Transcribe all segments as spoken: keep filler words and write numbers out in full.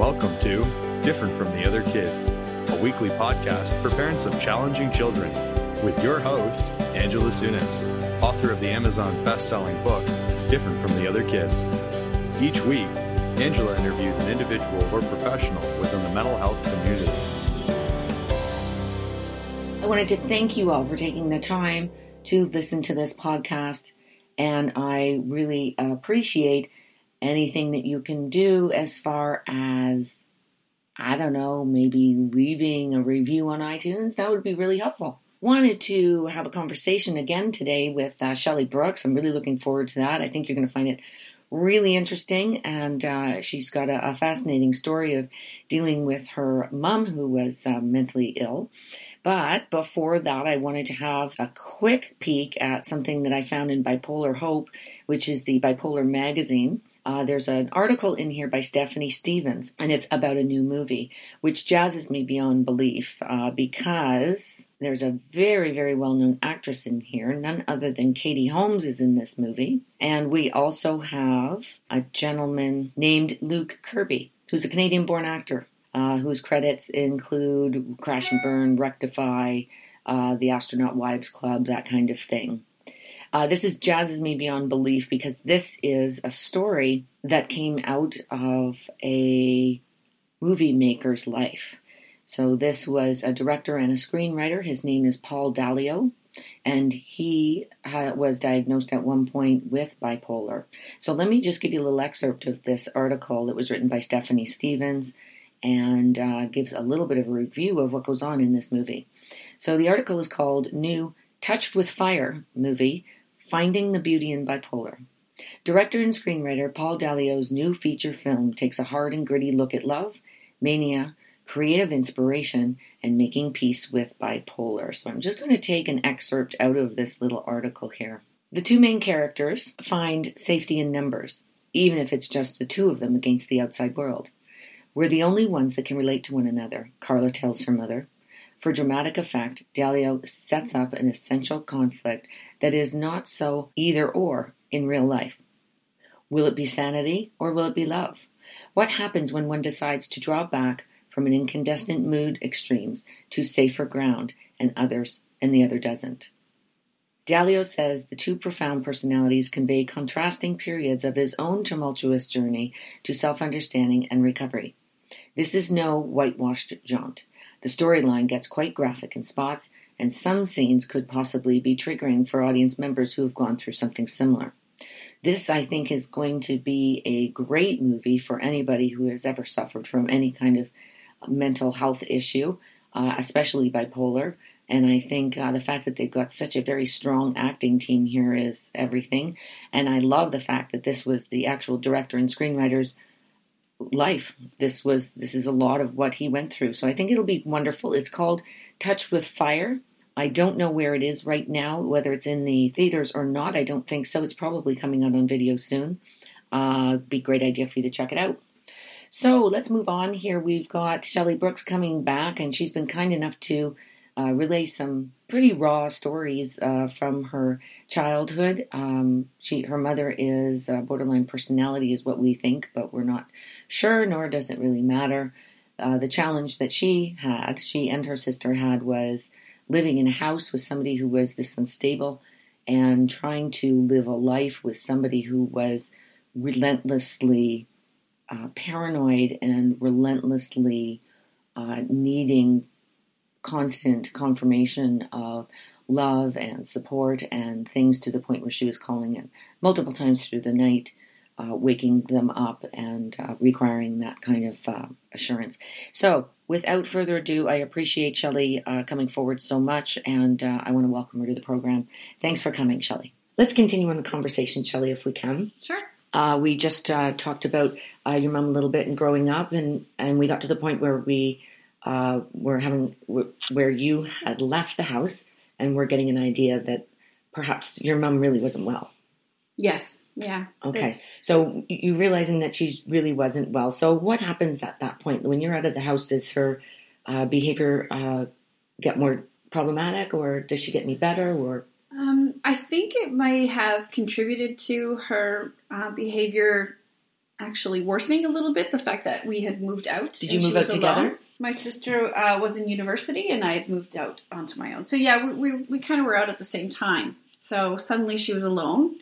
Welcome to Different from the Other Kids, a weekly podcast for parents of challenging children, with your host, Angela Sunes, author of the Amazon best-selling book, Different from the Other Kids. Each week, Angela interviews an individual or professional within the mental health community. I wanted to thank you all for taking the time to listen to this podcast, and I really appreciate anything that you can do as far as, I don't know, maybe leaving a review on iTunes. That would be really helpful. Wanted to have a conversation again today with uh, Shelley Brooks. I'm really looking forward to that. I think you're going to find it really interesting. And uh, she's got a, a fascinating story of dealing with her mom who was uh, mentally ill. But before that, I wanted to have a quick peek at something that I found in Bipolar Hope, which is the Bipolar magazine. Uh, there's an article in here by Stephanie Stevens, and it's about a new movie, which jazzes me beyond belief uh, because there's a very, very well-known actress in here. None other than Katie Holmes is in this movie. And we also have a gentleman named Luke Kirby, who's a Canadian-born actor, uh, whose credits include Crash and Burn, Rectify, uh, The Astronaut Wives Club, that kind of thing. Uh, this is jazzes me beyond belief because this is a story that came out of a movie maker's life. So this was a director and a screenwriter. His name is Paul Dalio, and he uh, was diagnosed at one point with bipolar. So let me just give you a little excerpt of this article that was written by Stephanie Stevens and uh, gives a little bit of a review of what goes on in this movie. So the article is called New Touched with Fire Movie, Finding the Beauty in Bipolar. Director and screenwriter Paul Dalio's new feature film takes a hard and gritty look at love, mania, creative inspiration, and making peace with bipolar. So I'm just going to take an excerpt out of this little article here. The two main characters find safety in numbers, even if it's just the two of them against the outside world. We're the only ones that can relate to one another, Carla tells her mother. For dramatic effect, Dalio sets up an essential conflict that is not so either or in real life. Will it be sanity or will it be love? What happens when one decides to draw back from an incandescent mood extremes to safer ground and others and the other doesn't? Dalio says the two profound personalities convey contrasting periods of his own tumultuous journey to self-understanding and recovery. This is no whitewashed jaunt. The storyline gets quite graphic in spots, and some scenes could possibly be triggering for audience members who have gone through something similar. This, I think, is going to be a great movie for anybody who has ever suffered from any kind of mental health issue, uh, especially bipolar. And I think uh, the fact that they've got such a very strong acting team here is everything. And I love the fact that this was the actual director and screenwriter's life. This was, this is a lot of what he went through. So I think it'll be wonderful. It's called Touched with Fire. I don't know where it is right now, whether it's in the theaters or not. I don't think so. It's probably coming out on video soon. Uh, be a great idea for you to check it out. So let's move on here. We've got Shelley Brooks coming back, and she's been kind enough to uh, relay some pretty raw stories uh, from her childhood. Um, she, her mother is uh, borderline personality is what we think, but we're not sure, nor does it really matter. Uh, the challenge that she had, she and her sister had, was living in a house with somebody who was this unstable and trying to live a life with somebody who was relentlessly uh, paranoid and relentlessly uh, needing constant confirmation of love and support and things, to the point where she was calling in multiple times through the night, uh, waking them up and uh, requiring that kind of uh, assurance. So without further ado, I appreciate Shelley uh, coming forward so much, and uh, I want to welcome her to the program. Thanks for coming, Shelley. Let's continue on the conversation, Shelley, if we can. Sure. Uh, we just uh, talked about uh, your mom a little bit and growing up, and, and we got to the point where we Uh, we're having where you had left the house, and we're getting an idea that perhaps your mom really wasn't well. Yes. Yeah. Okay. It's... So you realizing that she really wasn't well. So what happens at that point when you're out of the house? Does her uh, behavior uh, get more problematic, or does she get any better? Or um, I think it might have contributed to her uh, behavior actually worsening a little bit, the fact that we had moved out. Did you move out together? Alone. My sister uh, was in university, and I had moved out onto my own. So, yeah, we, we, we kind of were out at the same time. So suddenly she was alone.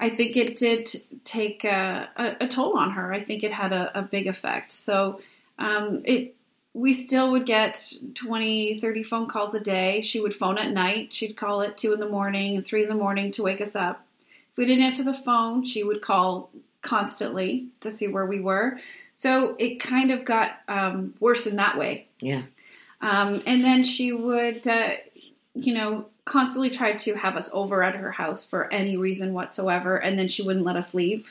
I think it did take a, a, a toll on her. I think it had a, a big effect. So um, it we still would get twenty, thirty phone calls a day. She would phone at night. She'd call at two in the morning and three in the morning to wake us up. If we didn't answer the phone, she would call constantly to see where we were. So it kind of got um, worse in that way. Yeah. Um, and then she would, uh, you know, constantly tried to have us over at her house for any reason whatsoever, and then she wouldn't let us leave.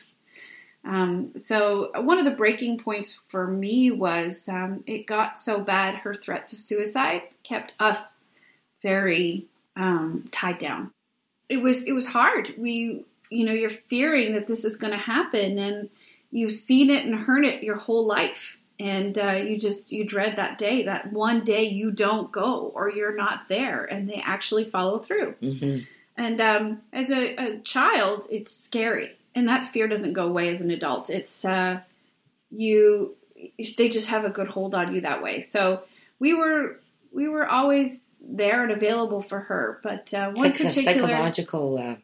Um, so one of the breaking points for me was um, it got so bad, her threats of suicide kept us very um, tied down. It was it was hard. We, you know, you're fearing that this is going to happen, and you've seen it and heard it your whole life. And uh, you just, you dread that day, that one day you don't go or you're not there and they actually follow through. Mm-hmm. And um, as a, a child, it's scary. And that fear doesn't go away as an adult. It's, uh, you, they just have a good hold on you that way. So we were, we were always there and available for her. But uh, one particular... It's a psychological uh,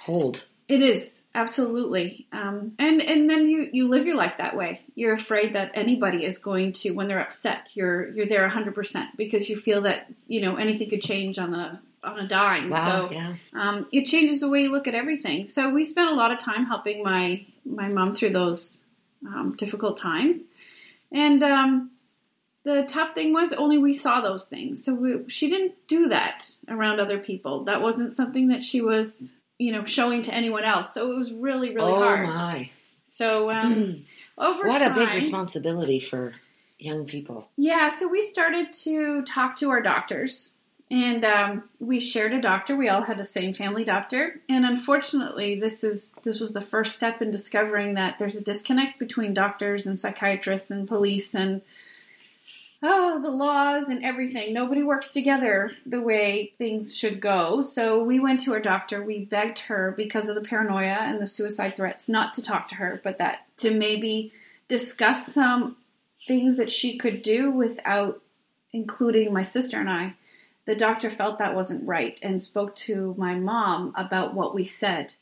hold. It is. Absolutely. Um, and, and then you, you live your life that way. You're afraid that anybody is going to, when they're upset, you're, you're there a hundred percent because you feel that, you know, anything could change on the, on a dime. Wow, so, yeah. um, it changes the way you look at everything. So we spent a lot of time helping my, my mom through those, um, difficult times. And, um, the tough thing was only we saw those things. So we, she didn't do that around other people. That wasn't something that she was, you know, showing to anyone else. So it was really, really oh hard. Oh, my. So um, over what time... What a big responsibility for young people. Yeah, so we started to talk to our doctors. And um, we shared a doctor. We all had the same family doctor. And unfortunately, this is this was the first step in discovering that there's a disconnect between doctors and psychiatrists and police and... Oh, the laws and everything. Nobody works together the way things should go. So we went to her doctor. We begged her because of the paranoia and the suicide threats not to talk to her, but that to maybe discuss some things that she could do without including my sister and I. The doctor felt that wasn't right and spoke to my mom about what we said.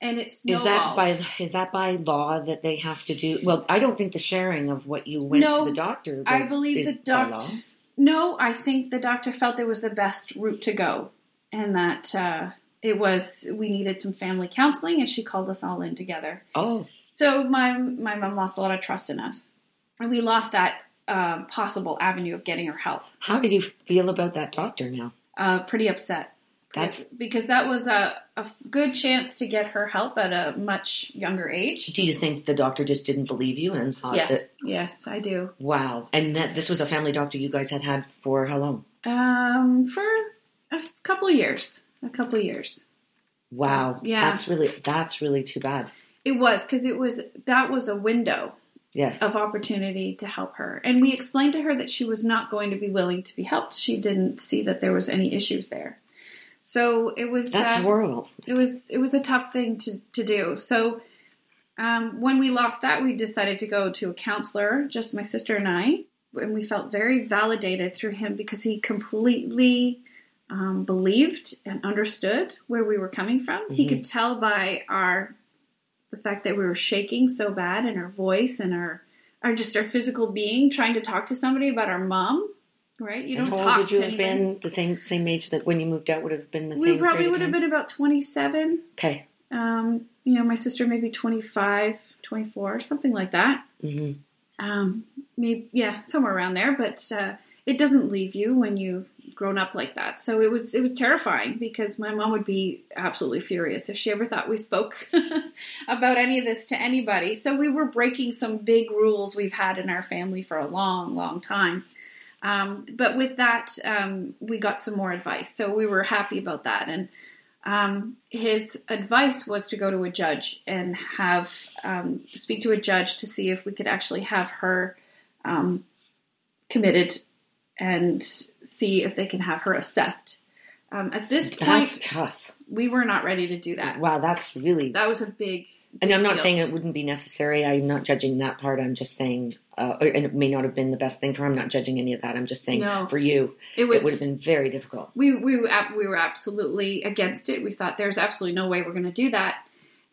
And it's is that by is that by law that they have to do? Well, I don't think the sharing of what you went no, to the doctor. Was, I believe the doctor. No, I think the doctor felt it was the best route to go, and that uh, it was we needed some family counseling, and she called us all in together. Oh, so my my mom lost a lot of trust in us, and we lost that uh, possible avenue of getting her help. How did you feel about that doctor now? Uh, pretty upset. That's because that was a, a good chance to get her help at a much younger age. Do you think the doctor just didn't believe you and thought yes, that, yes, I do. Wow, and that this was a family doctor you guys had had for how long? Um, for a couple of years, a couple of years. Wow, so, yeah, that's really that's really too bad. It was because it was that was a window, yes, of opportunity to help her, and we explained to her that she was not going to be willing to be helped. She didn't see that there was any issues there. So it was that's uh, horrible. It was it was a tough thing to, to do. So um, when we lost that, we decided to go to a counselor, just my sister and I, and we felt very validated through him because he completely um, believed and understood where we were coming from. Mm-hmm. He could tell by our the fact that we were shaking so bad and our voice and our our just our physical being trying to talk to somebody about our mom. Right, you and don't talk to anyone. How old would you have been? The same same age that when you moved out would have been the we same. We probably would have been about twenty-seven. Okay. Um, you know, my sister maybe twenty-five, twenty-four, something like that. Mm-hmm. Um, maybe yeah, somewhere around there. But uh, it doesn't leave you when you've grown up like that. So it was it was terrifying because my mom would be absolutely furious if she ever thought we spoke about any of this to anybody. So we were breaking some big rules we've had in our family for a long, long time. Um, but with that, um, we got some more advice. So we were happy about that. And um, his advice was to go to a judge and have um, speak to a judge to see if we could actually have her um, committed and see if they can have her assessed. Um, at this point, that's tough. we were not ready to do that. Wow, that's really... That was a big... big and I'm not deal. saying it wouldn't be necessary. I'm not judging that part. I'm just saying... Uh, and it may not have been the best thing for her. I'm not judging any of that. I'm just saying no, for you, it, was, it would have been very difficult. We, we, we were absolutely against it. We thought there's absolutely no way we're going to do that.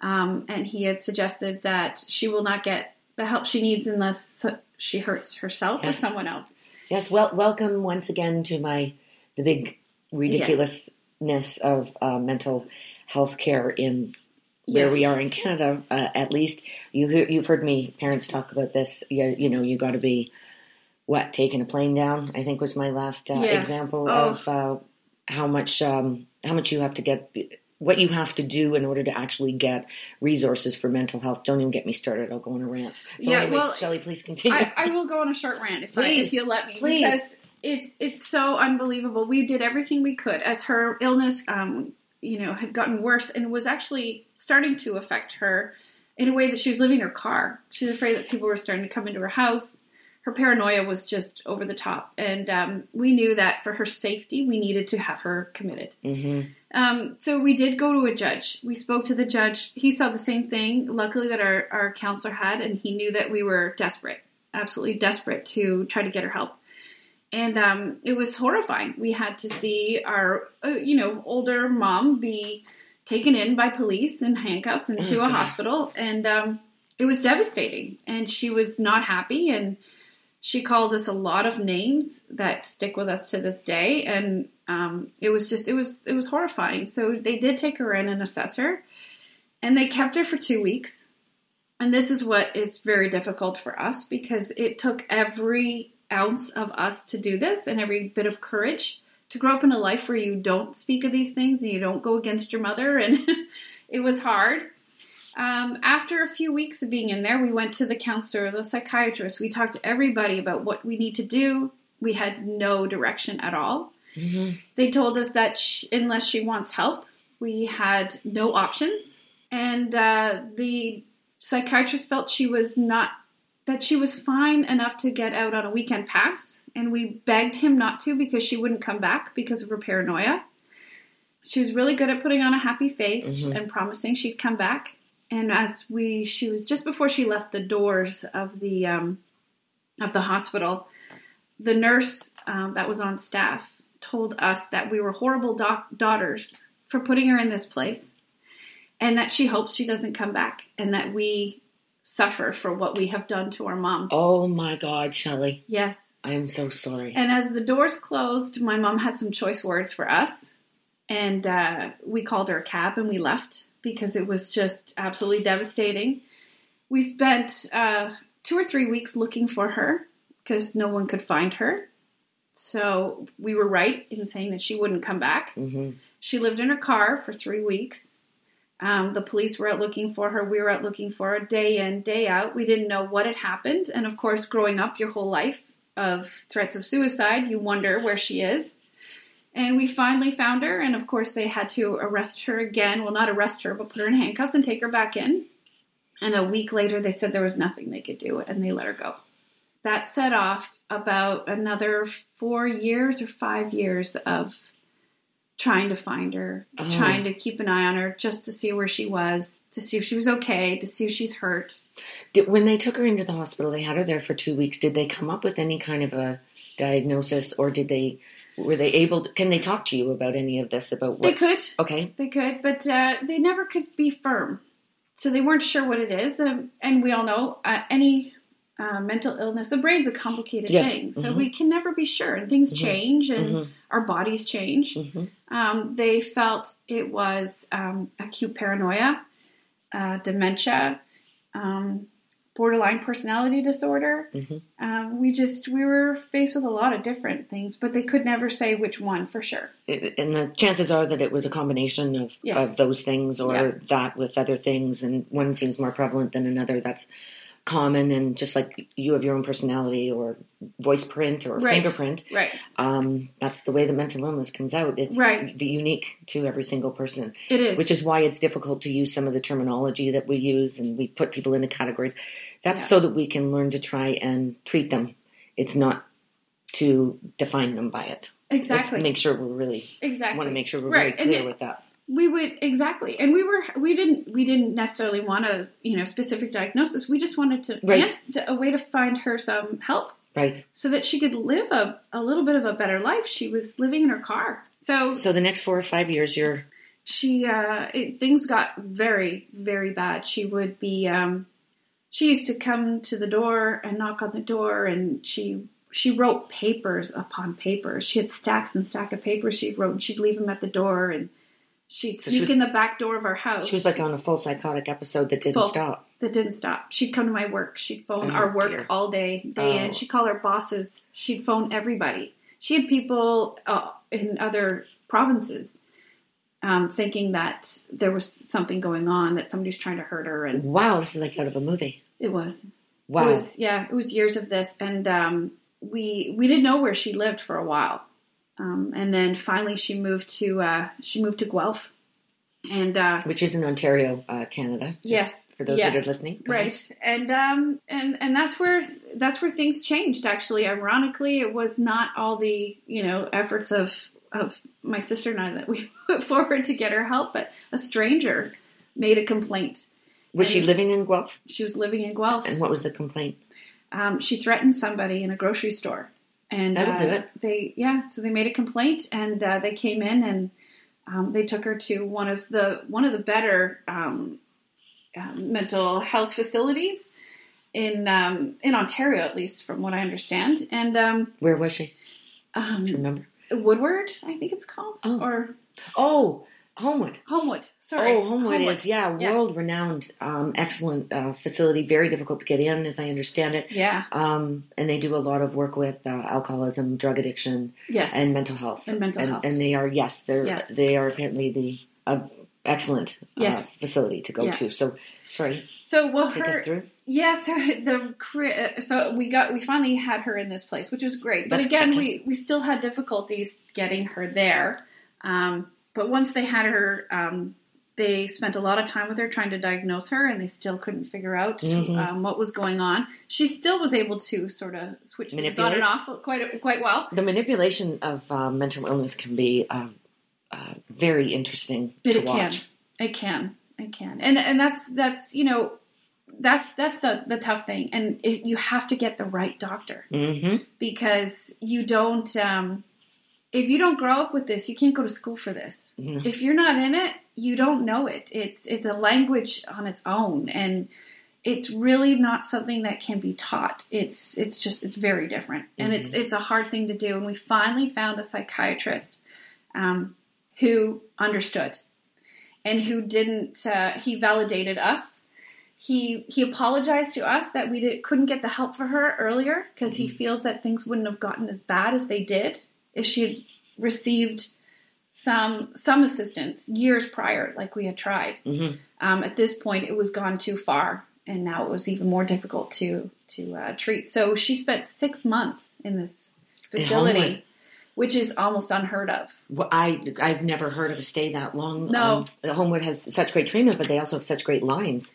Um, and he had suggested that she will not get the help she needs unless she hurts herself yes. or someone else. Yes. Well, welcome once again to my... The big... ridiculousness yes. of uh, mental health care in where yes. we are in Canada, uh, at least. You, you've heard me, parents, talk about this. You, you know, you got to be, what, taking a plane down, I think was my last uh, yeah. example oh. of uh, how much um, how much you have to get, what you have to do in order to actually get resources for mental health. Don't even get me started. I'll go on a rant. So yeah, anyways, well, Shelley, please continue. I, I will go on a short rant if, please, I, if you'll let me. Please. Because It's it's so unbelievable. We did everything we could as her illness, um, you know, had gotten worse and was actually starting to affect her in a way that she was living in her car. She was afraid that people were starting to come into her house. Her paranoia was just over the top. And um, we knew that for her safety, we needed to have her committed. Mm-hmm. Um, so we did go to a judge. We spoke to the judge. He saw the same thing, luckily, that our, our counselor had, and he knew that we were desperate, absolutely desperate to try to get her help. And um, it was horrifying. We had to see our, uh, you know, older mom be taken in by police in handcuffs and oh to a God. hospital. And um, it was devastating. And she was not happy. And she called us a lot of names that stick with us to this day. And um, it was just, it was, it was horrifying. So they did take her in and assess her. And they kept her for two weeks. And this is what is very difficult for us because it took every... ounce of us to do this and every bit of courage to grow up in a life where you don't speak of these things and you don't go against your mother. And it was hard. Um, after a few weeks of being in there, we went to the counselor, the psychiatrist. We talked to everybody about what we need to do. We had no direction at all. Mm-hmm. They told us that she, unless she wants help, we had no options. And uh, the psychiatrist felt she was not that she was fine enough to get out on a weekend pass, and we begged him not to because she wouldn't come back because of her paranoia. She was really good at putting on a happy face mm-hmm. and promising she'd come back. And as we, she was just before she left the doors of the um, of the hospital, the nurse um, that was on staff told us that we were horrible doc- daughters for putting her in this place, and that she hopes she doesn't come back, and that we suffer for what we have done to our mom. Oh my God, Shelley. Yes. I am so sorry. And as the doors closed, my mom had some choice words for us. And uh, we called her a cab and we left because it was just absolutely devastating. We spent uh, two or three weeks looking for her because no one could find her. So we were right in saying that she wouldn't come back. Mm-hmm. She lived in her car for three weeks. Um, the police were out looking for her. We were out looking for her day in, day out. We didn't know what had happened. And, of course, growing up your whole life of threats of suicide, you wonder where she is. And we finally found her. And, of course, they had to arrest her again. Well, not arrest her, but put her in handcuffs and take her back in. And a week later, they said there was nothing they could do, and they let her go. That set off about another four years or five years of trying to find her, oh. trying to keep an eye on her just to see where she was, to see if she was okay, to see if she's hurt. Did, when they took her into the hospital, they had her there for two weeks. Did they come up with any kind of a diagnosis or did they, were they able, can they talk to you about any of this? About what? They could. Okay. They could, but uh, they never could be firm. So they weren't sure what it is. Um, and we all know uh, any uh, mental illness, the brain's a complicated yes. thing. So mm-hmm. we can never be sure. And things mm-hmm. change and mm-hmm. our bodies change. Mm-hmm. Um, they felt it was um, acute paranoia, uh, dementia, um, borderline personality disorder. Mm-hmm. Um, we just, we were faced with a lot of different things, but they could never say which one for sure. It, and the chances are that it was a combination of, yes. of those things or yeah. that with other things, and one seems more prevalent than another. That's common, and just like you have your own personality or voice print or right. fingerprint, right? Um, that's the way the mental illness comes out. It's right. unique to every single person. It is, which is why it's difficult to use some of the terminology that we use, and we put people into categories. That's yeah. so that we can learn to try and treat them. It's not to define them by it. Exactly. Let's make sure we're really exactly. want to make sure we're right. really clear it, with that. We would, exactly. And we were, we didn't, we didn't necessarily want a, you know, specific diagnosis. We just wanted to, right. a way to find her some help. Right. So that she could live a, a little bit of a better life. She was living in her car. So, so the next four or five years, you're... She, uh, it, things got very, very bad. She would be, um, she used to come to the door and knock on the door, and she, she wrote papers upon papers. She had stacks and stack of papers she wrote, and she'd leave them at the door, and she'd sneak so she was, in the back door of our house. She was like on a full psychotic episode that didn't full, stop. That didn't stop. She'd come to my work. She'd phone oh, our work dear. all day, day oh. in. She'd call our bosses. She'd phone everybody. She had people uh, in other provinces um, thinking that there was something going on, that somebody's trying to hurt her. And wow, this is like out of a movie. It was. Wow. It was, yeah, it was years of this. And um, we we didn't know where she lived for a while. Um, and then finally, she moved to uh, she moved to Guelph, and uh, which is in Ontario, uh, Canada. Yes, for those yes, that are listening, Go right? ahead. And um, and and that's where that's where things changed. Actually, ironically, it was not all the you know efforts of of my sister and I that we put forward to get her help, but a stranger made a complaint. Was and she living in Guelph? She was living in Guelph. And what was the complaint? Um, she threatened somebody in a grocery store. And uh, they, yeah, so they made a complaint, and uh, they came in, and um, they took her to one of the one of the better um, uh, mental health facilities in um, in Ontario, at least from what I understand. And um, where was she? Um, Do you remember? Woodward, I think it's called. Oh, or oh, Homewood. Homewood. Sorry. Oh, Homewood, Homewood. is yeah, yeah. world-renowned, um, excellent uh, facility. Very difficult to get in, as I understand it. Yeah. Um, and they do a lot of work with uh, alcoholism, drug addiction, yes, and mental health. And mental and, health. And they are yes, they're yes. they are apparently the uh, excellent uh, yes. facility to go yeah. to. So sorry. So well, take her, us through. Yeah. So the so we got we finally had her in this place, which was great. But That's again, fantastic. we we still had difficulties getting her there. Um, But once they had her, um, they spent a lot of time with her trying to diagnose her, and they still couldn't figure out mm-hmm. um, what was going on. She still was able to sort of switch things on and off quite quite well. The manipulation of uh, mental illness can be uh, uh, very interesting it, to it watch. Can. It can, it can, and and that's that's you know that's that's the, the tough thing, and it, you have to get the right doctor mm-hmm. because you don't. Um, If you don't grow up with this, you can't go to school for this. No. If you're not in it, you don't know it. It's it's a language on its own, and it's really not something that can be taught. It's it's just it's very different, and mm-hmm. it's it's a hard thing to do. And we finally found a psychiatrist um, who understood and who didn't. Uh, he validated us. He he apologized to us that we did, couldn't get the help for her earlier because mm-hmm. he feels that things wouldn't have gotten as bad as they did if she had received some some assistance years prior, like we had tried. Mm-hmm. Um, at this point, it was gone too far, and now it was even more difficult to, to uh, treat. So she spent six months in this facility, in which is almost unheard of. Well, I, I've never heard of a stay that long. No. Um, Homewood has such great treatment, but they also have such great lines.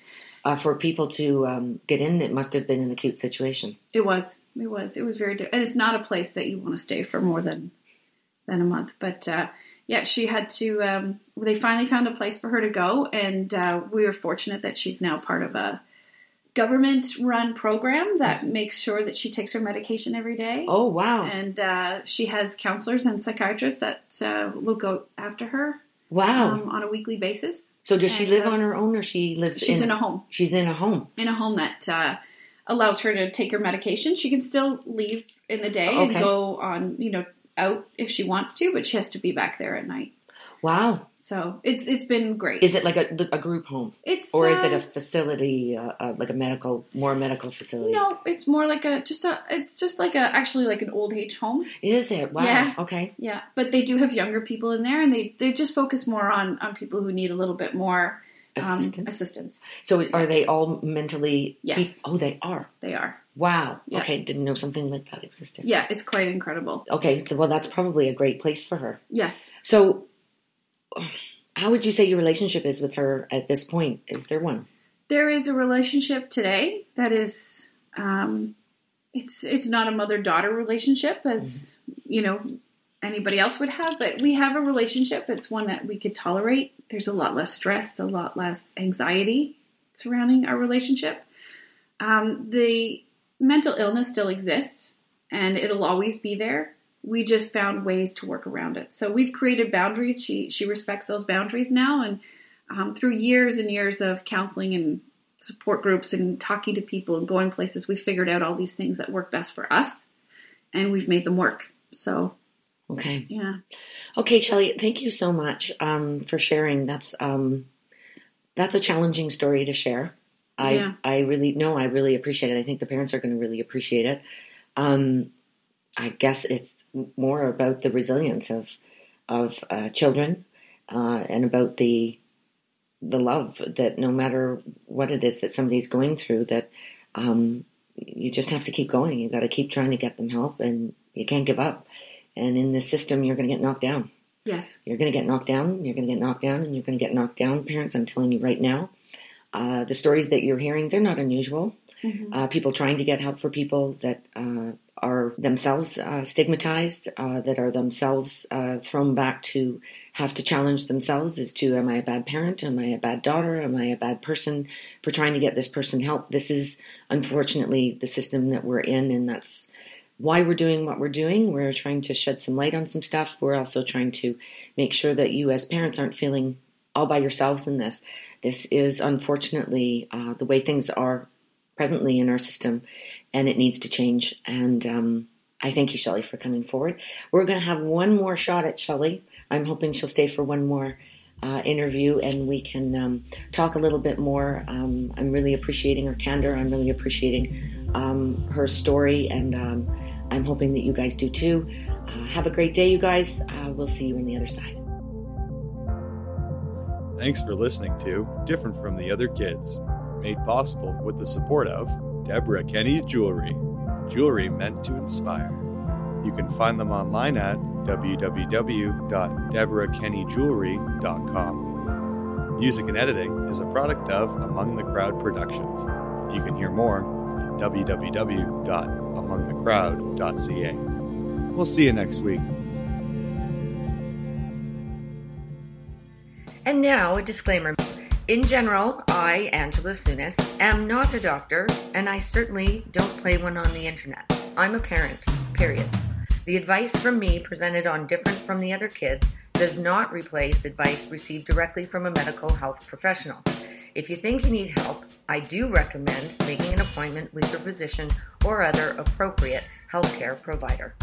Uh, for people to um, get in, it must have been an acute situation. It was. It was. It was very difficult. And it's not a place that you want to stay for more than than a month. But, uh, yeah, she had to um, – they finally found a place for her to go, and uh, we were fortunate that she's now part of a government-run program that makes sure that she takes her medication every day. Oh, wow. And uh, she has counselors and psychiatrists that uh, will go after her. Wow. Um, on a weekly basis. So does and, she live um, on her own, or she lives she's in... She's in a home. She's in a home. In a home that uh, allows her to take her medication. She can still leave in the day okay. and go on, you know, out if she wants to, but she has to be back there at night. Wow. So it's it's been great. Is it like a, a group home? It's Or is uh, it a facility, uh, uh, like a medical, more medical facility? No, it's more like a, just a, it's just like a, actually like an old age home. Is it? Wow. Yeah. Okay. Yeah. But they do have younger people in there, and they, they just focus more on, on people who need a little bit more um, assistance. assistance. So are they all mentally? Yes. Oh, they are. They are. Wow. Yeah. Okay. Didn't know something like that existed. Yeah. It's quite incredible. Okay. Well, that's probably a great place for her. Yes. So how would you say your relationship is with her at this point? Is there one? There is a relationship today that is, um, it's it's not a mother-daughter relationship, as mm-hmm. you know, anybody else would have, but we have a relationship. It's one that we could tolerate. There's a lot less stress, a lot less anxiety surrounding our relationship. Um, the mental illness still exists, and it'll always be there. We just found ways to work around it. So we've created boundaries. She she respects those boundaries now, and um, through years and years of counseling and support groups and talking to people and going places, we figured out all these things that work best for us, and we've made them work. So, okay, yeah, okay, Shelley, thank you so much um, for sharing. That's um, that's a challenging story to share. I yeah. I really no, I really appreciate it. I think the parents are going to really appreciate it. Um, I guess it's more about the resilience of of uh, children uh, and about the. the love that no matter what it is that somebody's going through, that um, you just have to keep going. You got to keep trying to get them help, and you can't give up. And in this system, you're going to get knocked down. Yes. You're going to get knocked down. You're going to get knocked down and you're going to get knocked down. Parents, I'm telling you right now, uh, the stories that you're hearing, they're not unusual. Mm-hmm. Uh, people trying to get help for people that uh, are themselves uh, stigmatized, uh, that are themselves uh, thrown back to have to challenge themselves as to, am I a bad parent? Am I a bad daughter? Am I a bad person for trying to get this person help? This is unfortunately the system that we're in, and that's why we're doing what we're doing. We're trying to shed some light on some stuff. We're also trying to make sure that you as parents aren't feeling all by yourselves in this. This is unfortunately uh, the way things are presently in our system, and it needs to change. And um, I thank you, Shelley, for coming forward. We're going to have one more shot at Shelley. I'm hoping she'll stay for one more uh, interview, and we can um, talk a little bit more. Um, I'm really appreciating her candor. I'm really appreciating um, her story, and um, I'm hoping that you guys do too. Uh, have a great day, you guys. Uh, we'll see you on the other side. Thanks for listening to Different from the Other Kids, made possible with the support of Debra Kenny Jewelry, jewelry meant to inspire. You can find them online at w w w dot debra kenny jewelry dot com. Music and editing is a product of Among the Crowd Productions. You can hear more at w w w dot among the crowd dot c a. We'll see you next week. And now a disclaimer. In general, I, Angela Sunes, am not a doctor, and I certainly don't play one on the internet. I'm a parent, period. The advice from me presented on Different from the Other Kids does not replace advice received directly from a medical health professional. If you think you need help, I do recommend making an appointment with your physician or other appropriate healthcare provider.